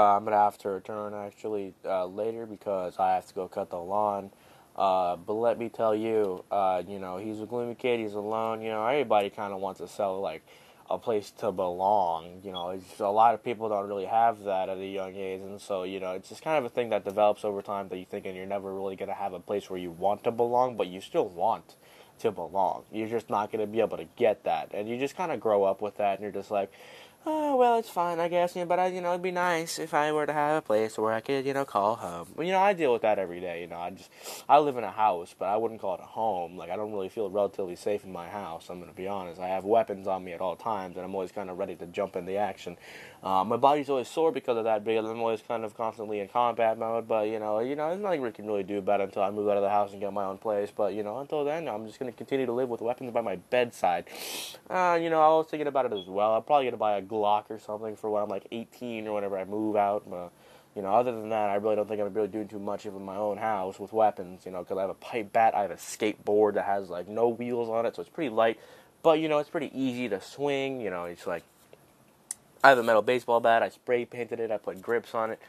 I'm going to have to return actually later because I have to go cut the lawn. But let me tell you, you know, he's a gloomy kid, he's alone, you know, everybody kind of wants to sell, like, a place to belong, you know, it's just, a lot of people don't really have that at a young age, and so, you know, it's just kind of a thing that develops over time that you think and you're never really going to have a place where you want to belong, but you still want to belong, you're just not going to be able to get that, and you just kind of grow up with that, and you're just like, oh, well, it's fine, I guess, you know, but, you know, it'd be nice if I were to have a place where I could, you know, call home. You know, I deal with that every day, you know, I live in a house, but I wouldn't call it a home. Like, I don't really feel relatively safe in my house, I'm going to be honest. I have weapons on me at all times, and I'm always kind of ready to jump into action. My body's always sore because of that, because I'm always kind of constantly in combat mode, but, you know, there's nothing we can really do about it until I move out of the house and get my own place, but, you know, until then, I'm just going to continue to live with weapons by my bedside. You know, I was thinking about it as well. I'm probably going to buy a Glock or something for when I'm like 18 or whenever I move out, but you know, other than that, I really don't think I'm really doing too much of in my own house with weapons, you know, because I have a pipe bat, I have a skateboard that has like no wheels on it, so it's pretty light, but you know, it's pretty easy to swing, you know, it's like, I have a metal baseball bat, I spray painted it, I put grips on it,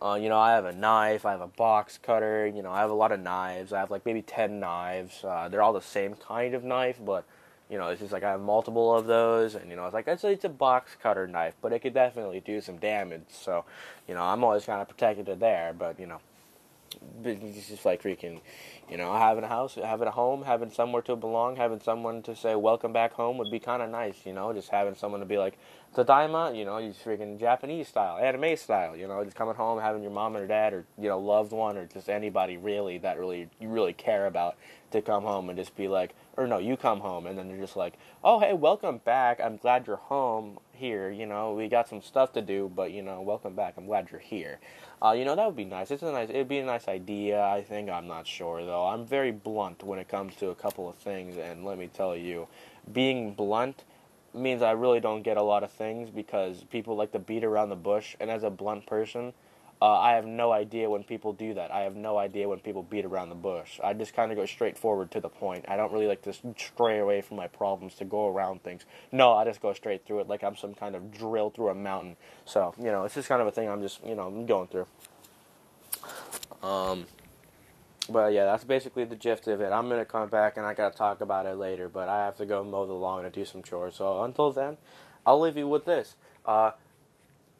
you know, I have a knife, I have a box cutter, you know, I have a lot of knives, I have like maybe 10 knives, they're all the same kind of knife, but you know, it's just like I have multiple of those, and, you know, it's like, it's a box cutter knife, but it could definitely do some damage, so, you know, I'm always kind of protected there, but, you know, it's just like freaking, you know, having a house, having a home, having somewhere to belong, having someone to say, welcome back home would be kind of nice, you know, just having someone to be like, tadaima, you know, you freaking Japanese style, anime style, you know, just coming home, having your mom or dad or, you know, loved one or just anybody really that really, you really care about to come home and just be like, or no, you come home, and then they're just like, oh, hey, welcome back, I'm glad you're home here, you know, we got some stuff to do, but, you know, welcome back, I'm glad you're here. You know, that would be nice, it'd be a nice idea, I think, I'm not sure, though, I'm very blunt when it comes to a couple of things, and let me tell you, being blunt means I really don't get a lot of things, because people like to beat around the bush, and as a blunt person, I have no idea when people do that. I have no idea when people beat around the bush. I just kind of go straight forward to the point. I don't really like to stray away from my problems to go around things. No, I just go straight through it like I'm some kind of drill through a mountain. So, you know, it's just kind of a thing I'm just, you know, going through. But, yeah, that's basically the gist of it. I'm going to come back and I got to talk about it later, but I have to go mow the lawn and do some chores. So, until then, I'll leave you with this.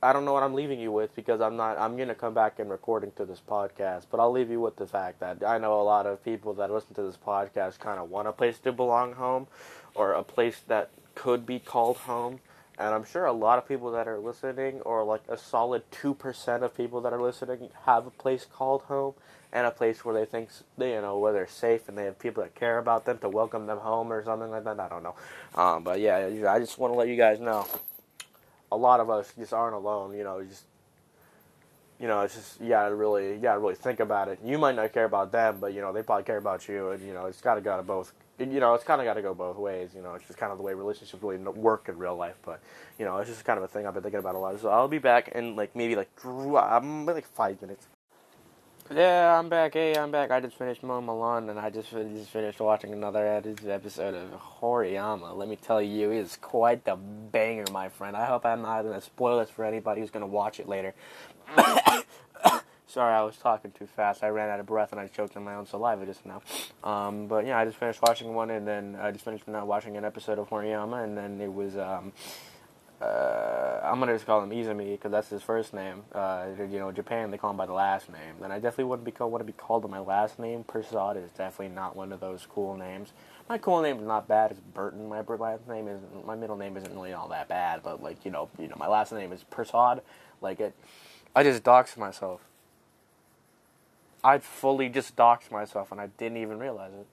I don't know what I'm leaving you with because I'm going to come back and recording to this podcast, but I'll leave you with the fact that I know a lot of people that listen to this podcast kind of want a place to belong home or a place that could be called home. And I'm sure a lot of people that are listening, or like a solid 2% of people that are listening, have a place called home and a place where they think, you know, where they're safe and they have people that care about them to welcome them home or something like that. I don't know. But yeah, I just want to let you guys know. A lot of us just aren't alone, you know, it's just, you gotta really think about it. You might not care about them, but, you know, they probably care about you, and, you know, it's kind of gotta go both ways, you know, it's just kind of the way relationships really work in real life, but, you know, it's just kind of a thing I've been thinking about a lot, so I'll be back in, like, maybe, like 5 minutes. Yeah, I'm back, hey, I'm back, I just finished mowing my lawn, and I just finished watching another episode of Horiyama. Let me tell you, it is quite the banger, my friend. I hope I'm not going to spoil this for anybody who's going to watch it later. Sorry, I was talking too fast, I ran out of breath, and I choked on my own saliva just now. But yeah, I just finished watching one, and then I just finished watching an episode of Horiyama, and then it was, I'm going to just call him Izumi, because that's his first name, you know, in Japan, they call him by the last name, and I definitely wouldn't want to be called by my last name. Persaud is definitely not one of those cool names. My cool name is not bad, it's Burton, my middle name isn't really all that bad, but, like, you know, my last name is Persaud, like, I just doxed myself, I fully just doxed myself, and I didn't even realize it.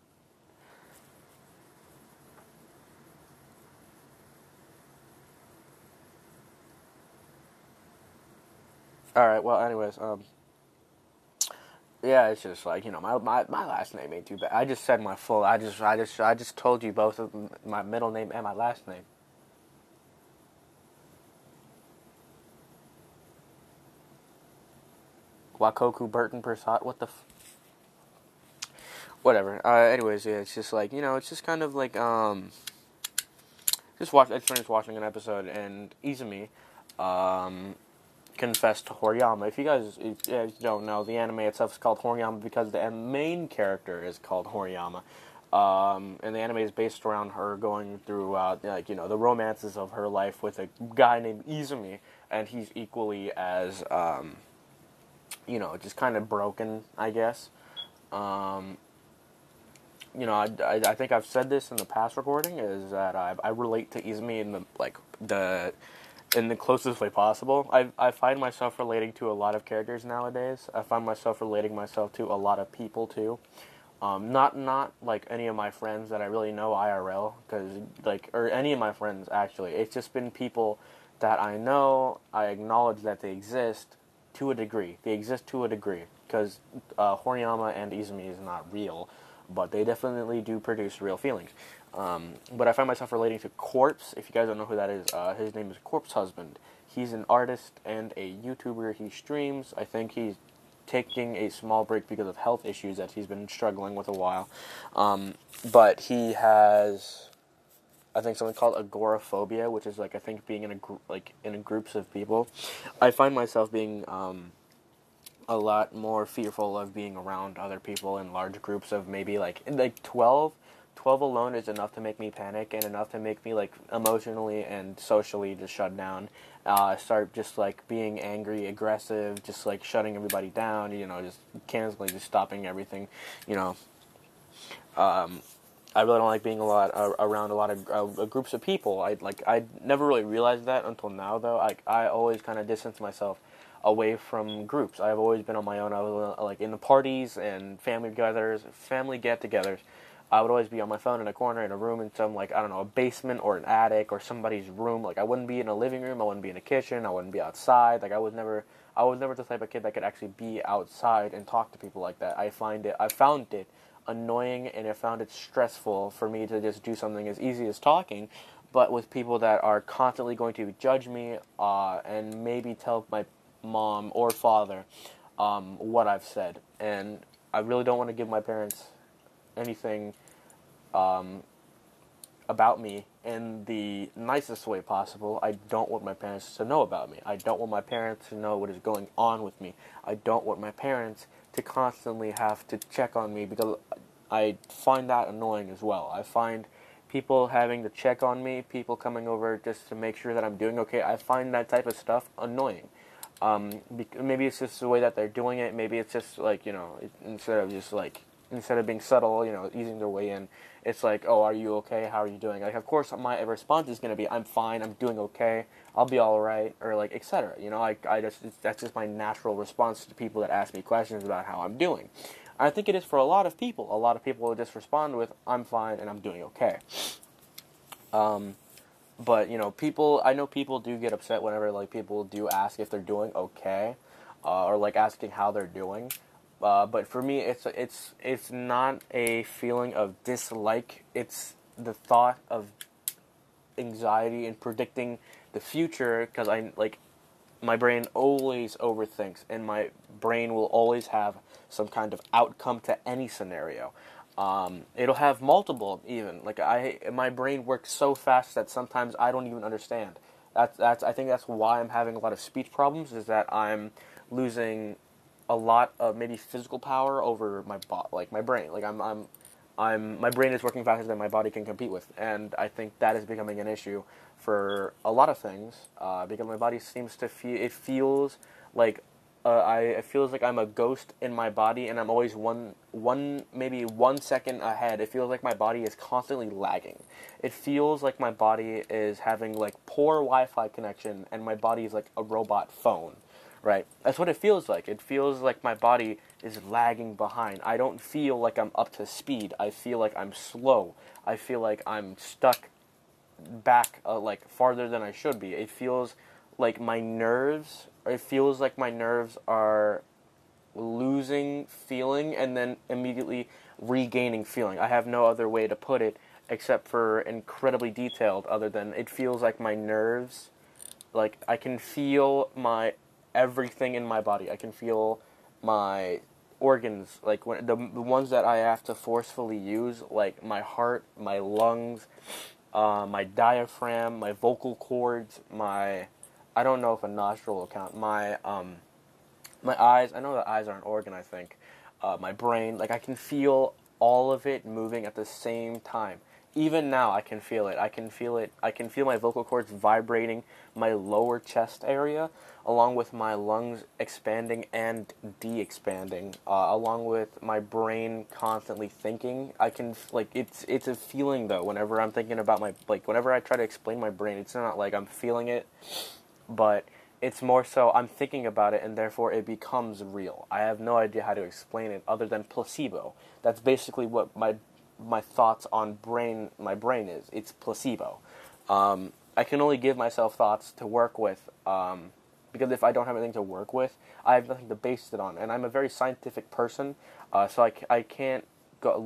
Alright, well, anyways, yeah, it's just like, you know, my last name ain't too bad. I just said my full, I just told you both of my middle name and my last name. Wakouku, Burton, Persaud, what the whatever. Anyways, yeah, it's just like, you know, it's just kind of like, I just finished watching an episode, and Izumi, confess to Horiyama. If you guys don't know, the anime itself is called Horiyama because the main character is called Horiyama. And the anime is based around her going through, the romances of her life with a guy named Izumi. And he's equally as, just kind of broken, I guess. I think I've said this in the past recording, is that I relate to Izumi in the closest way possible. I find myself relating to a lot of characters nowadays. I find myself relating myself to a lot of people, too. Not like any of my friends that I really know IRL, or any of my friends, actually. It's just been people that I know, I acknowledge that they exist to a degree. They exist to a degree, because Horiyama and Izumi is not real, but they definitely do produce real feelings. But I find myself relating to Corpse. If you guys don't know who that is, his name is Corpse Husband. He's an artist and a YouTuber. He streams. I think he's taking a small break because of health issues that he's been struggling with a while. But he has, I think, something called agoraphobia, which is, like, I think being in in groups of people. I find myself being a lot more fearful of being around other people in large groups of maybe, 12. 12 alone is enough to make me panic and enough to make me, emotionally and socially just shut down. Start just, being angry, aggressive, just, shutting everybody down, just canceling, just stopping everything, I really don't like being around a lot of groups of people. I never really realized that until now, though. I always kind of distance myself away from groups. I've always been on my own. I was, in the parties and family get-togethers. I would always be on my phone in a corner in a room in some, a basement or an attic or somebody's room. I wouldn't be in a living room. I wouldn't be in a kitchen. I wouldn't be outside. I was never the type of kid that could actually be outside and talk to people like that. I found it annoying, and I found it stressful for me to just do something as easy as talking, but with people that are constantly going to judge me and maybe tell my mom or father what I've said. And I really don't want to give my parents anything about me in the nicest way possible. I don't want my parents to know about me. I don't want my parents to know what is going on with me. I don't want my parents to constantly have to check on me, because I find that annoying as well. I find people having to check on me, people coming over just to make sure that I'm doing okay. I find that type of stuff annoying. Maybe it's just the way that they're doing it. Maybe it's just instead of being subtle, easing their way in, it's like, oh, are you okay? How are you doing? Of course, my response is going to be, I'm fine, I'm doing okay, I'll be all right, or, et cetera. That's just my natural response to people that ask me questions about how I'm doing. I think it is for a lot of people. A lot of people will just respond with, I'm fine and I'm doing okay. But, I know people do get upset whenever, people do ask if they're doing okay, or, asking how they're doing. But for me, it's not a feeling of dislike. It's the thought of anxiety and predicting the future, because my brain always overthinks, and my brain will always have some kind of outcome to any scenario. It'll have multiple even. My brain works so fast that sometimes I don't even understand. I think that's why I'm having a lot of speech problems, is that I'm losing a lot of maybe physical power over my brain. My brain is working faster than my body can compete with, and I think that is becoming an issue for a lot of things, because my body seems to it feels like I'm a ghost in my body, and I'm always maybe 1 second ahead. It feels like my body is constantly lagging. It feels like my body is having poor Wi-Fi connection, and my body is like a robot phone. Right, that's what it feels like. It feels like my body is lagging behind. I don't feel like I'm up to speed. I feel like I'm slow. I feel like I'm stuck back, farther than I should be. It feels like my nerves, are losing feeling and then immediately regaining feeling. I have no other way to put it except for incredibly detailed, other than it feels like my nerves, I can feel my everything in my body. I can feel my organs, the ones that I have to forcefully use, my heart, my lungs, my diaphragm, my vocal cords, my I don't know if a nostril will count. My my eyes, I know the eyes are an organ, I think. My brain, like I can feel all of it moving at the same time. Even now I can feel it. I can feel my vocal cords vibrating, my lower chest area, along with my lungs expanding and de-expanding, along with my brain constantly thinking. I can, like, it's a feeling, though, whenever I'm thinking about my, like, whenever I try to explain my brain, it's not like I'm feeling it, but it's more so I'm thinking about it, and therefore it becomes real. I have no idea how to explain it other than placebo. That's basically what my thoughts on my brain is. It's placebo. I can only give myself thoughts to work with, because if I don't have anything to work with, I have nothing to base it on. And I'm a very scientific person, so I can't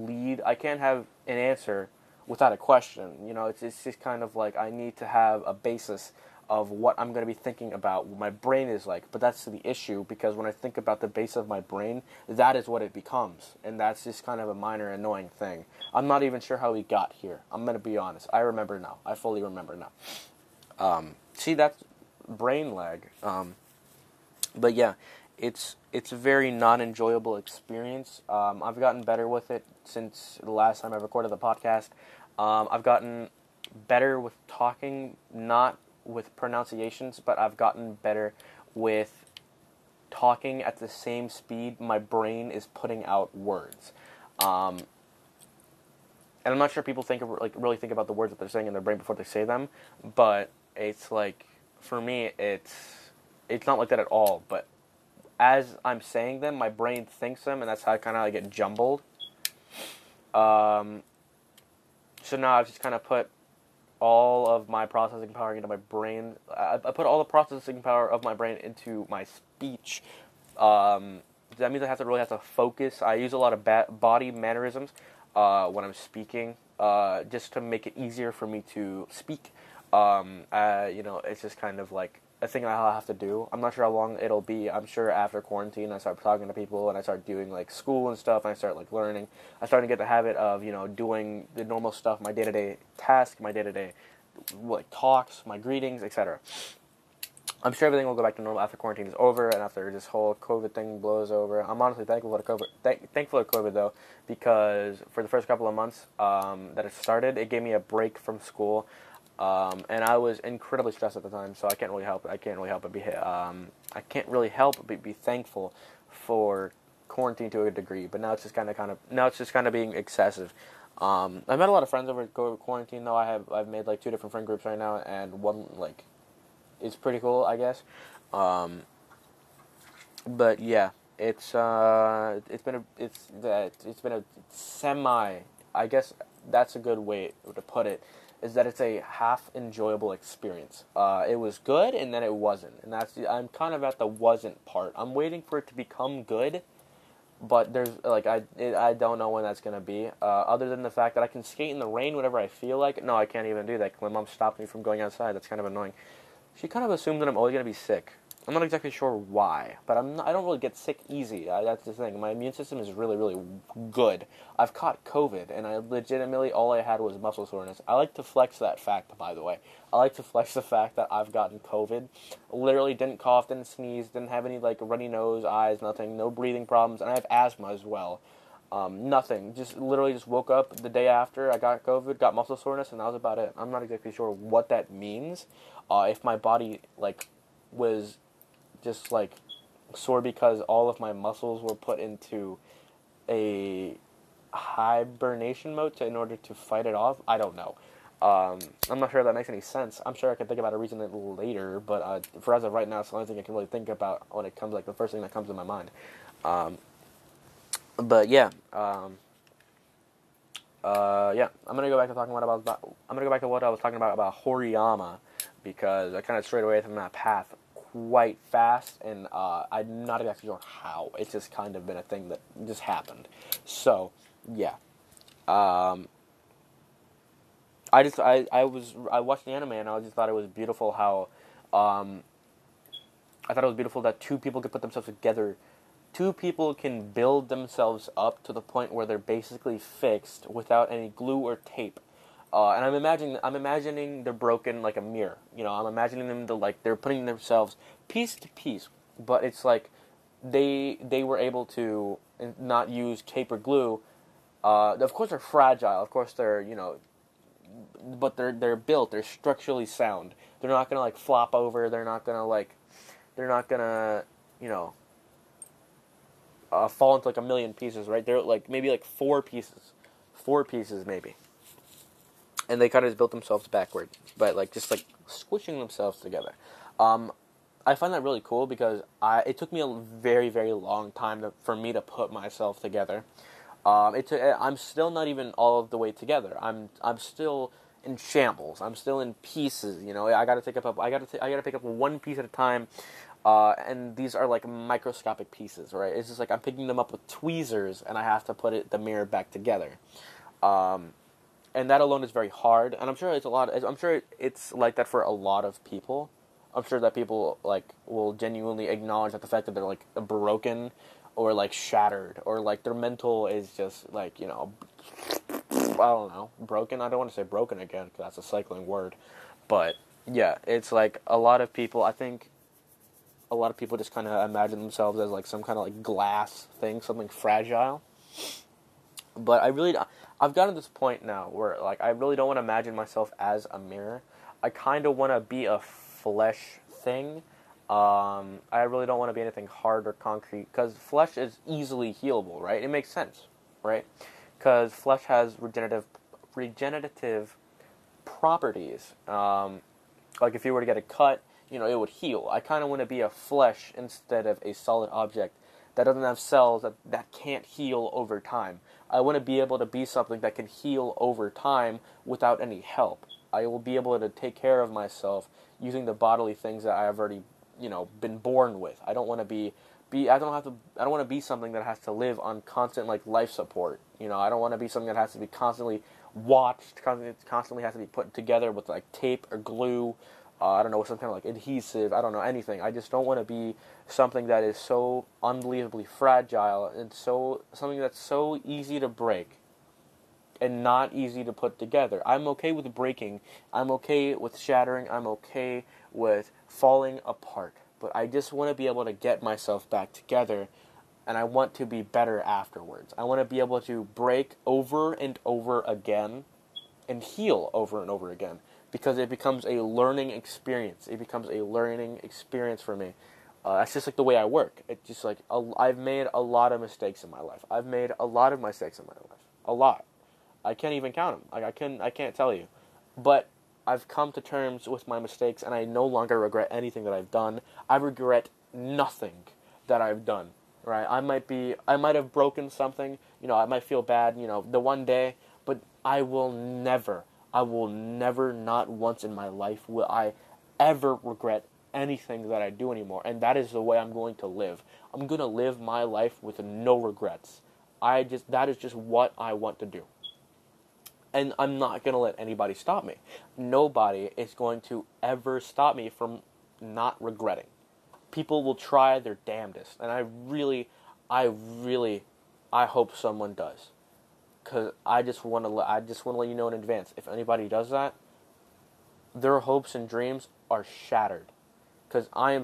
I can't have an answer without a question. You know, it's just kind of like I need to have a basis of what I'm going to be thinking about, what my brain is like. But that's the issue, because when I think about the base of my brain, that is what it becomes. And that's just kind of a minor annoying thing. I'm not even sure how we got here. I'm going to be honest. I remember now. I fully remember now. See, that's brain lag. But yeah, it's a very non-enjoyable experience. I've gotten better with it since the last time I recorded the podcast. I've gotten better with talking, not with pronunciations, but I've gotten better with talking at the same speed my brain is putting out words. And I'm not sure people think of, like, really think about the words that they're saying in their brain before they say them, but it's like, for me, it's not like that at all, but as I'm saying them, my brain thinks them, and that's how I kind of get jumbled. So now I've just kind of put all of my processing power into my brain. I put all the processing power of my brain into my speech. That means I really have to focus. I use a lot of body mannerisms when I'm speaking, just to make it easier for me to speak. You know, it's just kind of like a thing I'll have to do. I'm not sure how long it'll be. I'm sure after quarantine I start talking to people and I start doing, like, school and stuff, and I start, like, learning. I start to get the habit of, you know, doing the normal stuff, my day-to-day tasks, my day-to-day, like, talks, my greetings, etc. I'm sure everything will go back to normal after quarantine is over and after this whole COVID thing blows over. I'm honestly thankful to COVID, though, because for the first couple of months that it started, it gave me a break from school. And I was incredibly stressed at the time, so I can't really help it. I can't really help but be thankful for quarantine to a degree. But now it's just kind of being excessive. I met a lot of friends over quarantine, though. I've made, like, 2 different friend groups right now, and one, like, is pretty cool, I guess. But yeah, it's been a semi, I guess that's a good way to put it, is that it's a half enjoyable experience. It was good, and then it wasn't. And I'm kind of at the wasn't part. I'm waiting for it to become good, but there's, like, I don't know when that's going to be. Other than the fact that I can skate in the rain whenever I feel like it. No, I can't even do that. My mom stopped me from going outside. That's kind of annoying. She kind of assumed that I'm always going to be sick. I'm not exactly sure why, but I don't really get sick easy. That's the thing. My immune system is really, really good. I've caught COVID, and I legitimately, all I had was muscle soreness. I like to flex that fact, by the way. I like to flex the fact that I've gotten COVID. Literally didn't cough, didn't sneeze, didn't have any, like, runny nose, eyes, nothing, no breathing problems, and I have asthma as well. Nothing. Just literally just woke up the day after I got COVID, got muscle soreness, and that was about it. I'm not exactly sure what that means. If my body, like, was just, like, sore because all of my muscles were put into a hibernation mode in order to fight it off. I don't know. I'm not sure if that makes any sense. I'm sure I can think about a reason later, but for as of right now, it's the only thing I can really think about when it comes, like, the first thing that comes to my mind. But yeah, I'm gonna go back to what I was talking about Horiyama, because I kind of strayed away from that path quite fast, and I'm not exactly sure how. It's just kind of been a thing that just happened. So yeah, I watched the anime, and I just thought it was beautiful how I thought it was beautiful that 2 people could put themselves together. 2 people can build themselves up to the point where they're basically fixed without any glue or tape. And I'm imagining they're broken like a mirror. You know, I'm imagining them to, like, they're putting themselves piece to piece, but it's like they were able to not use tape or glue. Of course they're fragile. Of course they're, you know, but they're built. They're structurally sound. They're not gonna, like, flop over. They're not gonna you know, fall into like a million pieces, right? They're like maybe like four pieces maybe. And they kind of just built themselves backward by, like, just, like, squishing themselves together. I find that really cool because it took me a very, very long time for me to put myself together. I'm still not even all of the way together. I'm still in shambles. I'm still in pieces. You know, I gotta pick up one piece at a time. And these are like microscopic pieces, right? It's just like I'm picking them up with tweezers, and I have to put the mirror back together. And that alone is very hard, and I'm sure it's like that for a lot of people. I'm sure that people, like, will genuinely acknowledge that the fact that they're, like, broken or, like, shattered, or, like, their mental is just, like, you know, I don't know, broken. I don't want to say broken again because that's a cycling word, but yeah, it's like a lot of people. I think a lot of people just kind of imagine themselves as, like, some kind of, like, glass thing, something fragile. But I've gotten to this point now where, like, I really don't want to imagine myself as a mirror. I kind of want to be a flesh thing. I really don't want to be anything hard or concrete, because flesh is easily healable, right? It makes sense, right? Because flesh has regenerative properties. Like, if you were to get a cut, you know, it would heal. I kind of want to be a flesh instead of a solid object that doesn't have cells, that can't heal over time. I want to be able to be something that can heal over time without any help. I will be able to take care of myself using the bodily things that I have already, you know, been born with. I don't want to I don't want to be something that has to live on constant, like, life support. You know, I don't want to be something that has to be constantly watched, constantly has to be put together with, like, tape or glue. I don't know, some kind of, like, adhesive, I don't know, anything. I just don't want to be something that is so unbelievably fragile and something that's so easy to break and not easy to put together. I'm okay with breaking. I'm okay with shattering. I'm okay with falling apart. But I just want to be able to get myself back together, and I want to be better afterwards. I want to be able to break over and over again and heal over and over again. Because it becomes a learning experience. It becomes a learning experience for me. That's just, like, the way I work. It's just, like, I've made a lot of mistakes in my life. A lot. I can't even count them. Like, I can't tell you. But I've come to terms with my mistakes, and I no longer regret anything that I've done. I regret nothing that I've done, right? I might have broken something. You know, I might feel bad, you know, the one day. But I will never, not once in my life, will I ever regret anything that I do anymore. And that is the way I'm going to live. I'm going to live my life with no regrets. That is just what I want to do. And I'm not going to let anybody stop me. Nobody is going to ever stop me from not regretting. People will try their damnedest. And I hope someone does. Because I just want to let you know in advance, if anybody does that, their hopes and dreams are shattered. Because I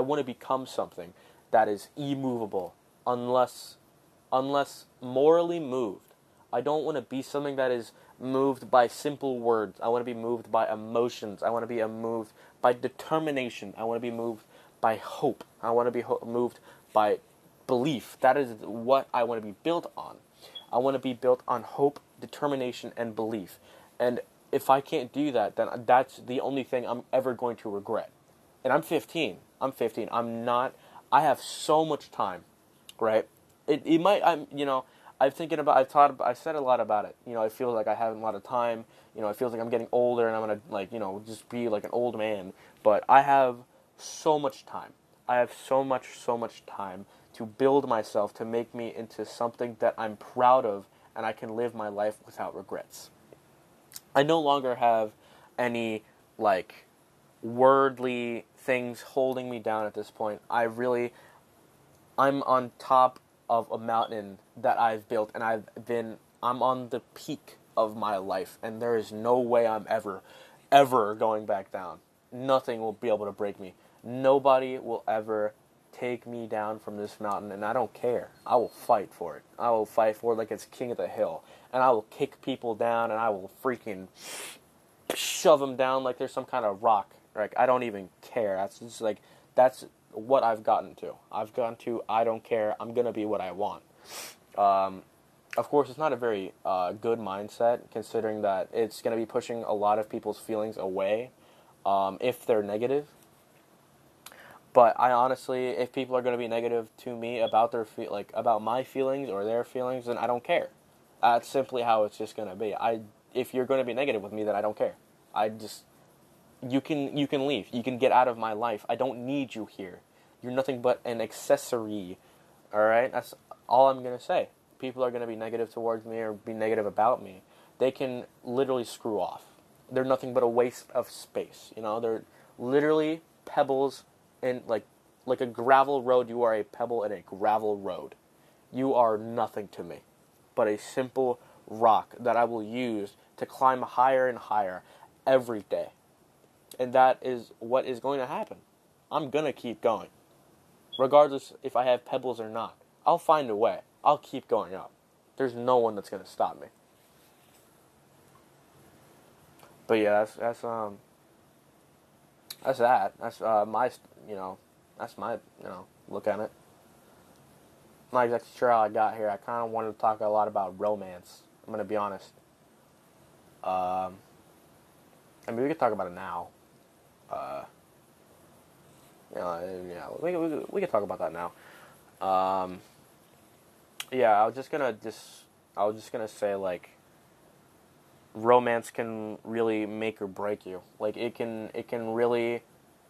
want to become something that is immovable, unless morally moved. I don't want to be something that is moved by simple words. I want to be moved by emotions. I want to be moved by determination. I want to be moved by hope. I want to be moved by belief. That is what I want to be built on. I want to be built on hope, determination, and belief. And if I can't do that, then that's the only thing I'm ever going to regret. And I'm 15. I have so much time, right? I said a lot about it. You know, I feel like I have a lot of time. You know, it feels like I'm getting older and I'm going to, like, you know, just be like an old man. But I have so much time. I have so much time to build myself, to make me into something that I'm proud of, and I can live my life without regrets. I no longer have any, like, worldly things holding me down at this point. I'm on top of a mountain that I've built, and I'm on the peak of my life, and there is no way I'm ever going back down. Nothing will be able to break me. Nobody will ever take me down from this mountain, and I don't care. I will fight for it. I will fight for it like it's King of the Hill, and I will kick people down, and I will freaking shove them down like there's some kind of rock. Like, I don't even care. That's just like, that's what I've gotten to. I don't care. I'm going to be what I want. Of course, it's not a very good mindset, considering that it's going to be pushing a lot of people's feelings away if they're negative. But I honestly, if people are going to be negative to me about their about my feelings or their feelings, then I don't care. That's simply how it's just going to be. If you're going to be negative with me, then I don't care. You can leave. You can get out of my life. I don't need you here. You're nothing but an accessory. All right? That's all I'm going to say. People are going to be negative towards me or be negative about me. They can literally screw off. They're nothing but a waste of space. You know, they're literally pebbles. And like a gravel road, you are a pebble in a gravel road. You are nothing to me but a simple rock that I will use to climb higher and higher every day. And that is what is going to happen. I'm going to keep going. Regardless if I have pebbles or not, I'll find a way. I'll keep going up. There's no one that's going to stop me. But yeah, that's that. That's my look at it. I'm not exactly sure how I got here. I kind of wanted to talk a lot about romance. I'm going to be honest. I mean, we could talk about it now. We could talk about that now. I was just going to say romance can really make or break you. Like, it can really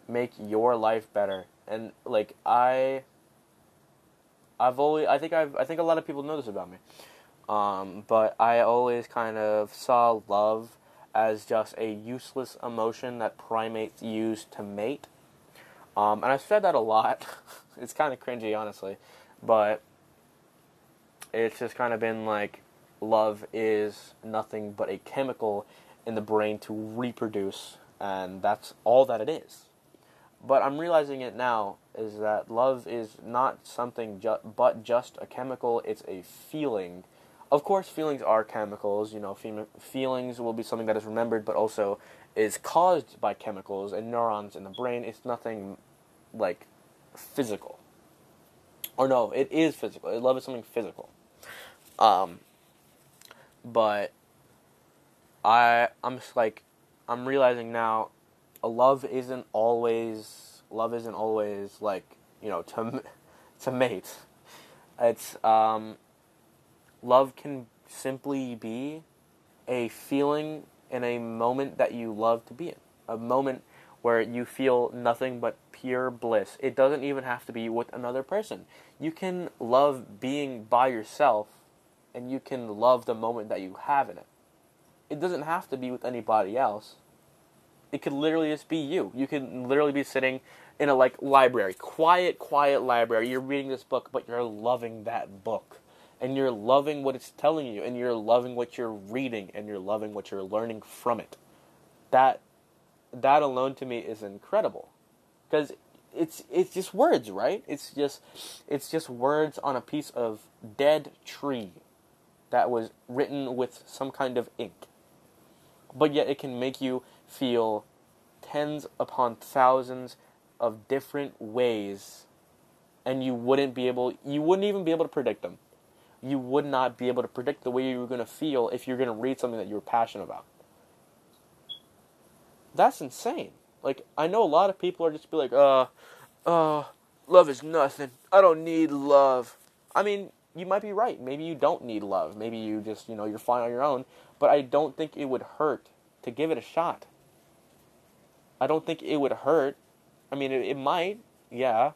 make your life better. And like, I think a lot of people know this about me. But I always kind of saw love as just a useless emotion that primates use to mate. And I've said that a lot. It's kind of cringy, honestly, but it's just kind of been like, love is nothing but a chemical in the brain to reproduce, and that's all that it is. But I'm realizing it now is that love is not something but just a chemical. It's a feeling. Of course, feelings are chemicals. You know, feelings will be something that is remembered, but also is caused by chemicals and neurons in the brain. It's nothing like physical. Or no, it is physical. Love is something physical. But I'm realizing now, love isn't always to mate. It's love can simply be a feeling in a moment that you love to be in, a moment where you feel nothing but pure bliss. It doesn't even have to be with another person. You can love being by yourself. And you can love the moment that you have in it. It doesn't have to be with anybody else. It could literally just be you. You can literally be sitting in a library. Quiet library. You're reading this book, but you're loving that book. And you're loving what it's telling you. And you're loving what you're reading. And you're loving what you're learning from it. That alone to me is incredible. Because it's just words, right? It's just words on a piece of dead tree that was written with some kind of ink. But yet it can make you feel tens upon thousands of different ways, and you wouldn't even be able to predict them. You would not be able to predict the way you were going to feel if you're going to read something that you were passionate about. That's insane. Like, I know a lot of people are just be like, love is nothing. I don't need love. I mean, you might be right. Maybe you don't need love. Maybe you just, you're fine on your own. But I don't think it would hurt to give it a shot. I don't think it would hurt. I mean, it might, yeah.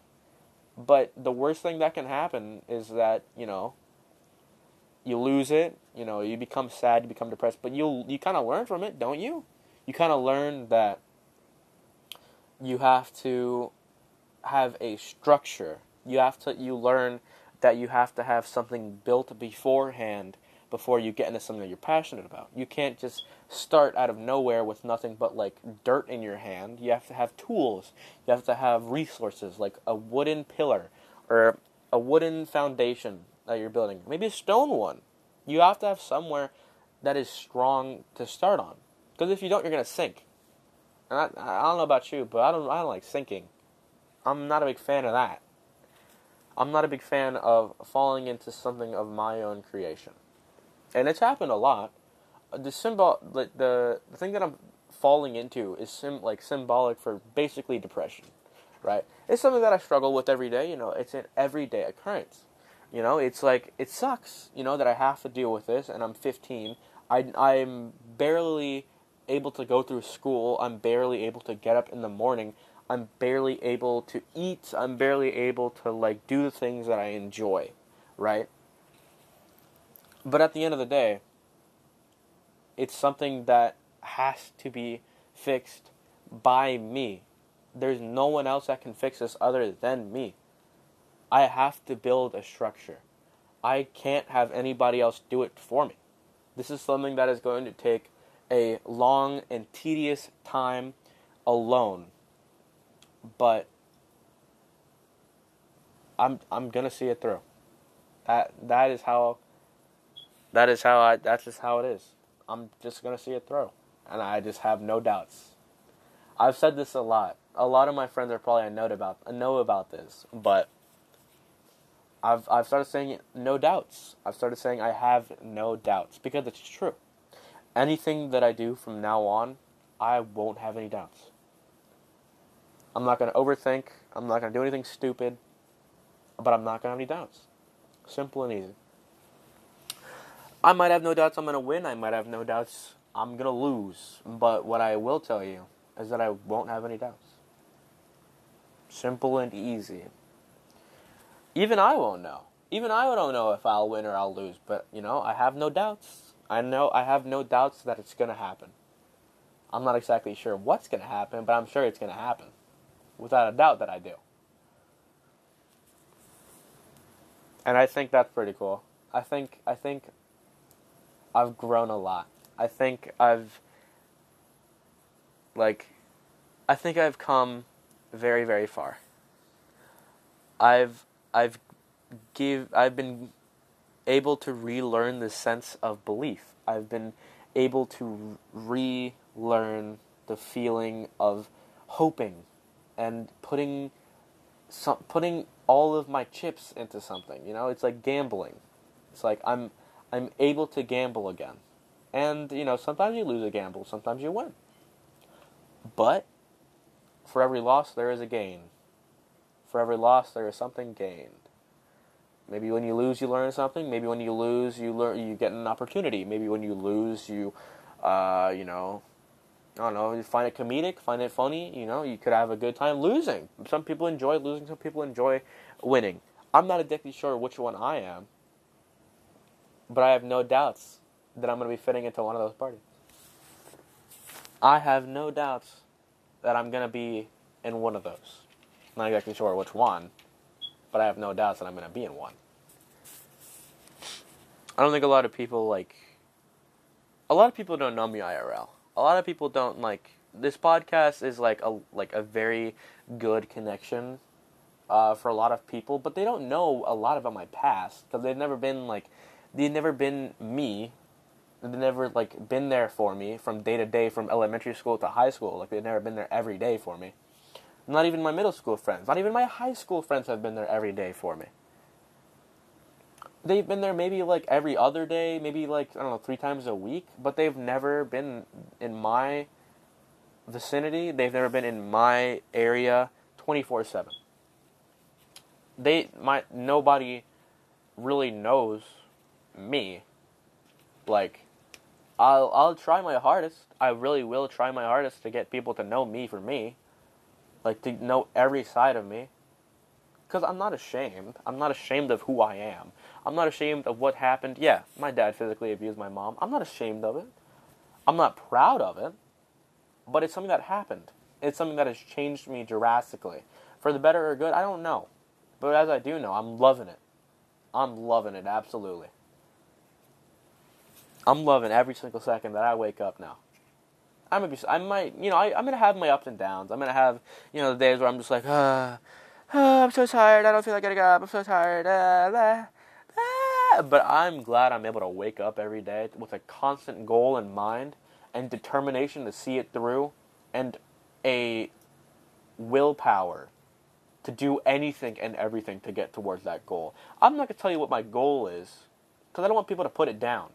But the worst thing that can happen is that, you lose it. You become sad, you become depressed. But you kind of learn from it, don't you? You kind of learn that you have to have a structure. You learn that you have to have something built beforehand before you get into something that you're passionate about. You can't just start out of nowhere with nothing but, like, dirt in your hand. You have to have tools. You have to have resources, like a wooden pillar or a wooden foundation that you're building. Maybe a stone one. You have to have somewhere that is strong to start on. Because if you don't, you're going to sink. And I don't know about you, but I don't like sinking. I'm not a big fan of that. I'm not a big fan of falling into something of my own creation. And it's happened a lot. The thing that I'm falling into is symbolic for basically depression, right? It's something that I struggle with every day, you know, it's an everyday occurrence. You know, it's like, it sucks, you know, that I have to deal with this, and I'm 15. I'm barely able to go through school. I'm barely able to get up in the morning. I'm barely able to eat. I'm barely able to, like, do the things that I enjoy, right? But at the end of the day, it's something that has to be fixed by me. There's no one else that can fix this other than me. I have to build a structure. I can't have anybody else do it for me. This is something that is going to take a long and tedious time alone. But I'm gonna see it through. That's just how it is. I'm just gonna see it through. And I just have no doubts. I've said this a lot. A lot of my friends are probably know about this, but I've started saying no doubts. I've started saying I have no doubts because it's true. Anything that I do from now on, I won't have any doubts. I'm not going to overthink. I'm not going to do anything stupid, but I'm not going to have any doubts. Simple and easy. I might have no doubts I'm going to win. I might have no doubts I'm going to lose. But what I will tell you is that I won't have any doubts. Simple and easy. Even I won't know. Even I don't know if I'll win or I'll lose. But, you know, I have no doubts. I know I have no doubts that it's going to happen. I'm not exactly sure what's going to happen, but I'm sure it's going to happen. Without a doubt that I do. And I think that's pretty cool. I think I've grown a lot. I think I've come very, very far. I've been able to relearn the sense of belief. I've been able to relearn the feeling of hoping and putting all of my chips into something. You know, it's like gambling. It's like I'm able to gamble again. And, you know, sometimes you lose a gamble, sometimes you win. But for every loss there is a gain. For every loss, there is something gained. Maybe when you lose, you learn something. Maybe when you lose, you get an opportunity. Maybe when you lose, you find it comedic, find it funny. You know, you could have a good time losing. Some people enjoy losing. Some people enjoy winning. I'm not exactly sure which one I am, but I have no doubts that I'm going to be fitting into one of those parties. I have no doubts that I'm going to be in one of those. Not exactly sure which one, but I have no doubts that I'm going to be in one. I don't think a lot of people don't know me IRL. A lot of people don't, like, this podcast is like a very good connection for a lot of people, but they don't know a lot about my past because they've never been me. They've never, like, been there for me from day to day, from elementary school to high school. Like, they've never been there every day for me. Not even my middle school friends, not even my high school friends have been there every day for me. They've been there maybe, like, every other day, maybe, like, I don't know, 3 times a week, but they've never been in my vicinity. They've never been in my area 24/7. Nobody really knows me. Like, I'll try my hardest. I really will try my hardest to get people to know me for me. Like, to know every side of me. Because I'm not ashamed. I'm not ashamed of who I am. I'm not ashamed of what happened. Yeah, my dad physically abused my mom. I'm not ashamed of it. I'm not proud of it. But it's something that happened. It's something that has changed me drastically. For the better or good, I don't know. But as I do know, I'm loving it. I'm loving it, absolutely. I'm loving every single second that I wake up now. I'm gonna be, I might, you know, I'm gonna have my ups and downs. I'm gonna have, you know, the days where I'm just like, I'm so tired. I don't feel like getting up. I'm so tired. But I'm glad I'm able to wake up every day with a constant goal in mind and determination to see it through, and a willpower to do anything and everything to get towards that goal. I'm not gonna tell you what my goal is, because I don't want people to put it down.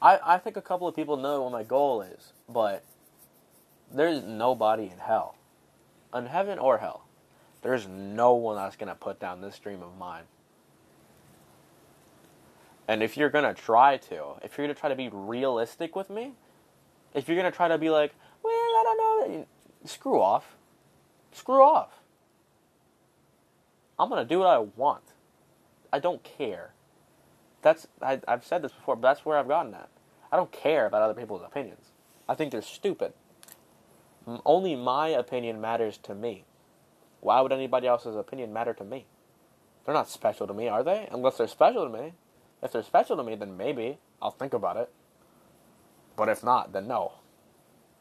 I think a couple of people know what my goal is, but there's nobody in hell, in heaven or hell, there's no one that's going to put down this dream of mine. And if you're going to try to, if you're going to try to be realistic with me, if you're going to try to be like, well, I don't know, screw off. Screw off. I'm going to do what I want. I don't care. I've said this before, but that's where I've gotten at. I don't care about other people's opinions. I think they're stupid. Only my opinion matters to me. Why would anybody else's opinion matter to me? They're not special to me, are they? Unless they're special to me. If they're special to me, then maybe I'll think about it. But if not, then no.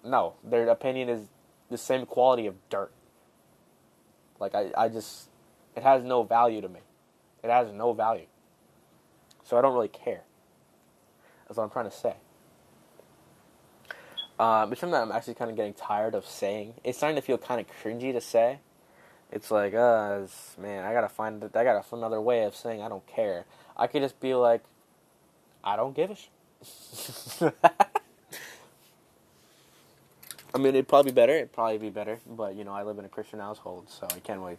No, their opinion is the same quality of dirt. Like, I just... It has no value to me. It has no value. So I don't really care. That's what I'm trying to say. It's something that I'm actually kind of getting tired of saying. It's starting to feel kind of cringy to say. It's like, man, I gotta find another way of saying I don't care. I could just be like, I don't give a shit. I mean, it'd probably be better, but, you know, I live in a Christian household, so I can't really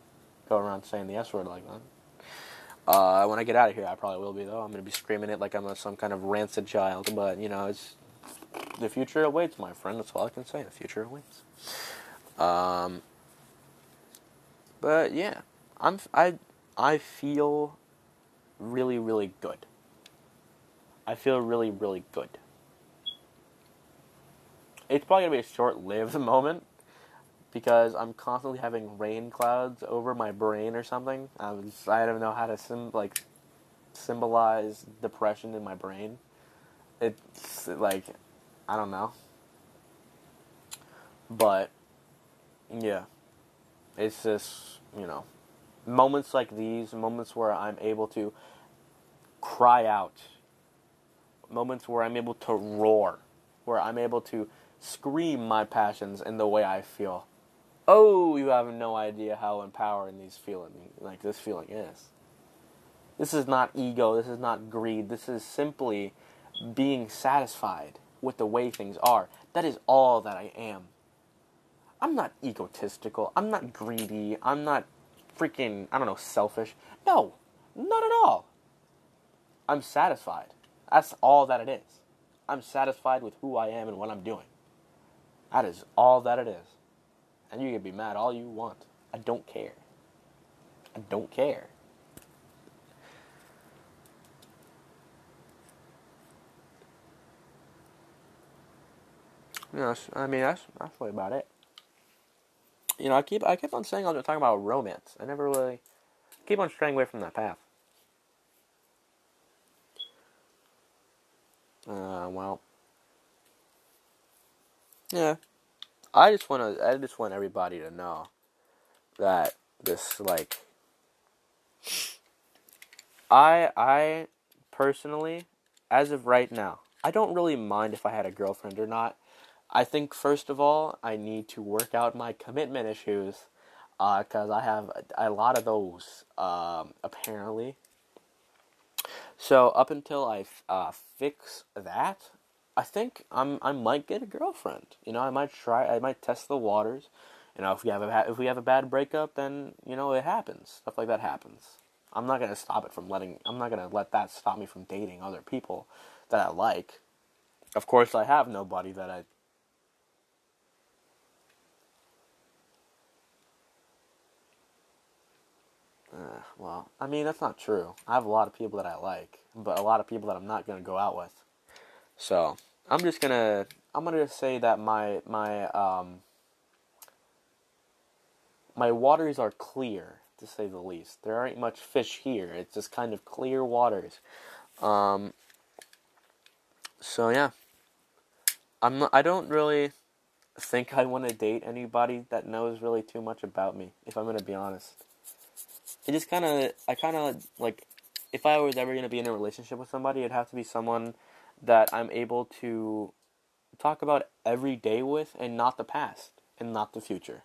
go around saying the S word like that. When I get out of here, I probably will be, though. I'm going to be screaming it like I'm some kind of rancid child. But, you know, it's the future awaits, my friend. That's all I can say. The future awaits. But, yeah. I feel really, really good. I feel really, really good. It's probably going to be a short-lived moment, because I'm constantly having rain clouds over my brain or something. I don't know how to symbolize depression in my brain. It's like, I don't know. But, yeah. It's just, you know, moments like these, moments where I'm able to cry out. Moments where I'm able to roar. Where I'm able to scream my passions and the way I feel. Oh, you have no idea how empowering this feeling is. This is not ego. This is not greed. This is simply being satisfied with the way things are. That is all that I am. I'm not egotistical. I'm not greedy. I'm not freaking, selfish. No, not at all. I'm satisfied. That's all that it is. I'm satisfied with who I am and what I'm doing. That is all that it is. And you can be mad all you want. I don't care. I don't care. You know, that's really about it. You know, I kept on saying I was going to talk about romance. I never really... keep on straying away from that path. Well... yeah. I just want everybody to know that this, like, I personally, as of right now, I don't really mind if I had a girlfriend or not. I think, first of all, I need to work out my commitment issues, because I have a lot of those, apparently. So up until I fix that, I think I might get a girlfriend. You know, I might test the waters. You know, if we have a bad breakup, then, you know, it happens. Stuff like that happens. I'm not gonna let that stop me from dating other people that I like. Of course, I have nobody that I... well, I mean, that's not true. I have a lot of people that I like, but a lot of people that I'm not gonna go out with. So I'm gonna say that my waters are clear, to say the least. There aren't much fish here. It's just kind of clear waters. So yeah, I don't really think I want to date anybody that knows really too much about me, if I'm going to be honest. It just kind of, if I was ever going to be in a relationship with somebody, it'd have to be someone that I'm able to talk about every day with, and not the past, and not the future.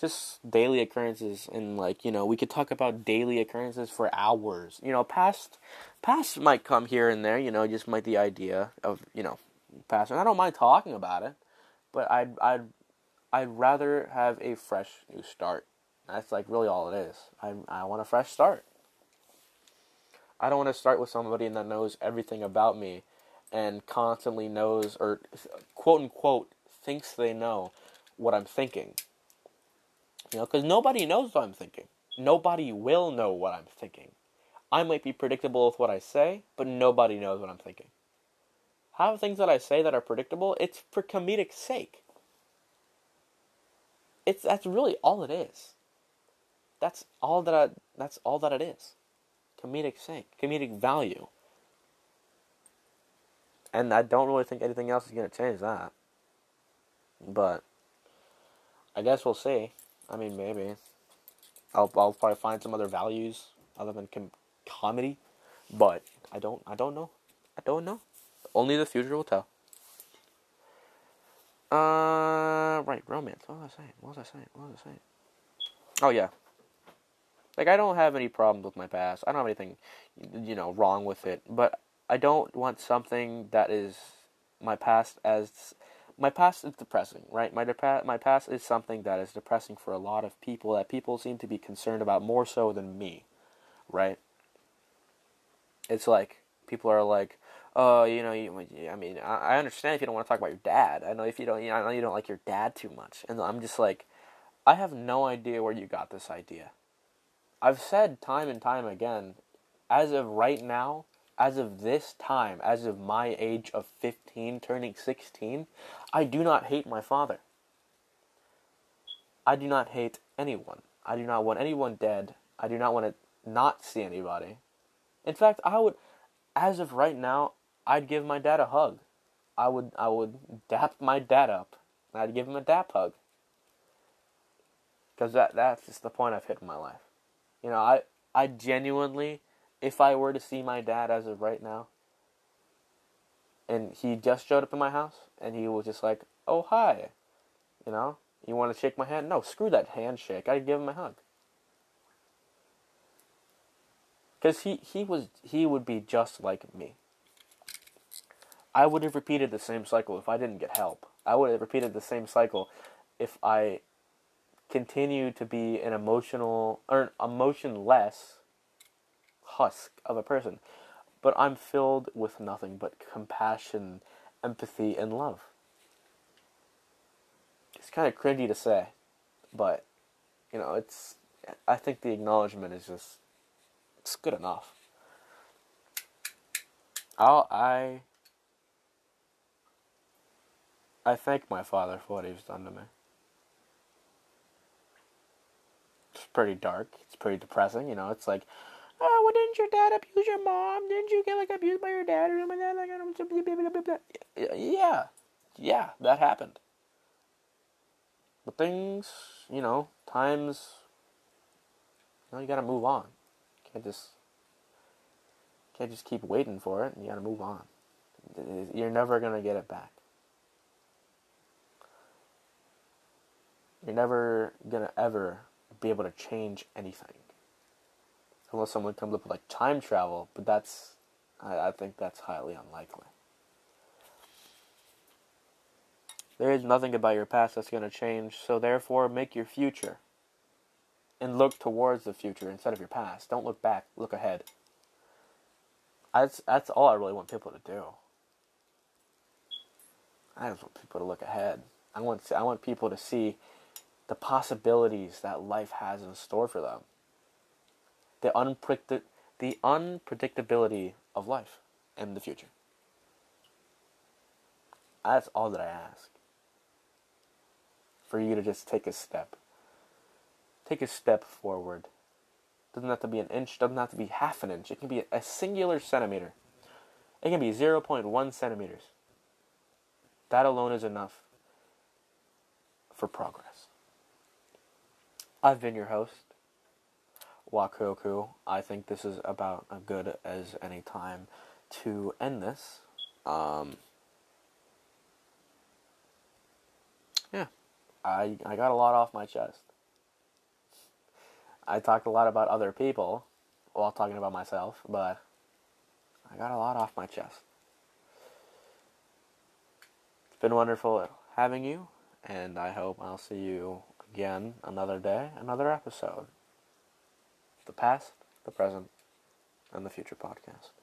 Just daily occurrences, and we could talk about daily occurrences for hours. Past might come here and there, just might the idea of, past, and I don't mind talking about it, but I'd rather have a fresh new start. That's really all it is. I want a fresh start. I don't want to start with somebody that knows everything about me and constantly knows, or quote-unquote thinks they know what I'm thinking. Because nobody knows what I'm thinking. Nobody will know what I'm thinking. I might be predictable with what I say, but nobody knows what I'm thinking. I have things that I say that are predictable. It's for comedic sake. That's really all it is. That's all that it is. Comedic sake, comedic value. And I don't really think anything else is going to change that. But I guess we'll see. I mean, maybe. I'll probably find some other values other than comedy. But I don't know. Only the future will tell. Right, romance. What was I saying? Oh, yeah. I don't have any problems with my past. I don't have anything, wrong with it. But I don't want something that is my past as... My past is depressing, right? My past is something that is depressing for a lot of people, that people seem to be concerned about more so than me, right? It's people are I understand if you don't want to talk about your dad. I know if you don't, I know you don't like your dad too much. And I'm just I have no idea where you got this idea. I've said time and time again, as of right now, as of this time, as of my age of 15, turning 16, I do not hate my father. I do not hate anyone. I do not want anyone dead. I do not want to not see anybody. In fact, I would, as of right now, I'd give my dad a hug. I would dap my dad up. And I'd give him a dap hug. Because that's just the point I've hit in my life. I genuinely... If I were to see my dad as of right now, and he just showed up in my house, and he was just oh, hi, you want to shake my hand? No, screw that handshake. I'd give him a hug. Because he would be just like me. I would have repeated the same cycle if I didn't get help. I would have repeated the same cycle if I continued to be an emotionless husk of a person, but I'm filled with nothing but compassion, empathy, and love. It's kind of cringy to say, but I think the acknowledgement is just, it's good enough. I thank my father for what he's done to me. It's pretty dark, it's pretty depressing, it's oh, well, didn't your dad abuse your mom? Didn't you get, abused by your dad? Yeah, that happened. But things, you gotta move on. Can't just keep waiting for it. You gotta move on. You're never gonna get it back. You're never gonna ever be able to change anything. Unless someone comes up with time travel, but I think that's highly unlikely. There is nothing about your past that's going to change, so therefore make your future. And look towards the future instead of your past. Don't look back, look ahead. That's all I really want people to do. I just want people to look ahead. I want people to see the possibilities that life has in store for them. The unpredictability of life and the future. That's all that I ask. For you to just take a step. Take a step forward. Doesn't have to be an inch. Doesn't have to be half an inch. It can be a singular centimeter. It can be 0.1 centimeters. That alone is enough for progress. I've been your host, Wakouku. I think this is about as good as any time to end this. Yeah. I got a lot off my chest. I talked a lot about other people while talking about myself, but I got a lot off my chest. It's been wonderful having you, and I hope I'll see you again another day, another episode. The past, the present, and the future podcast.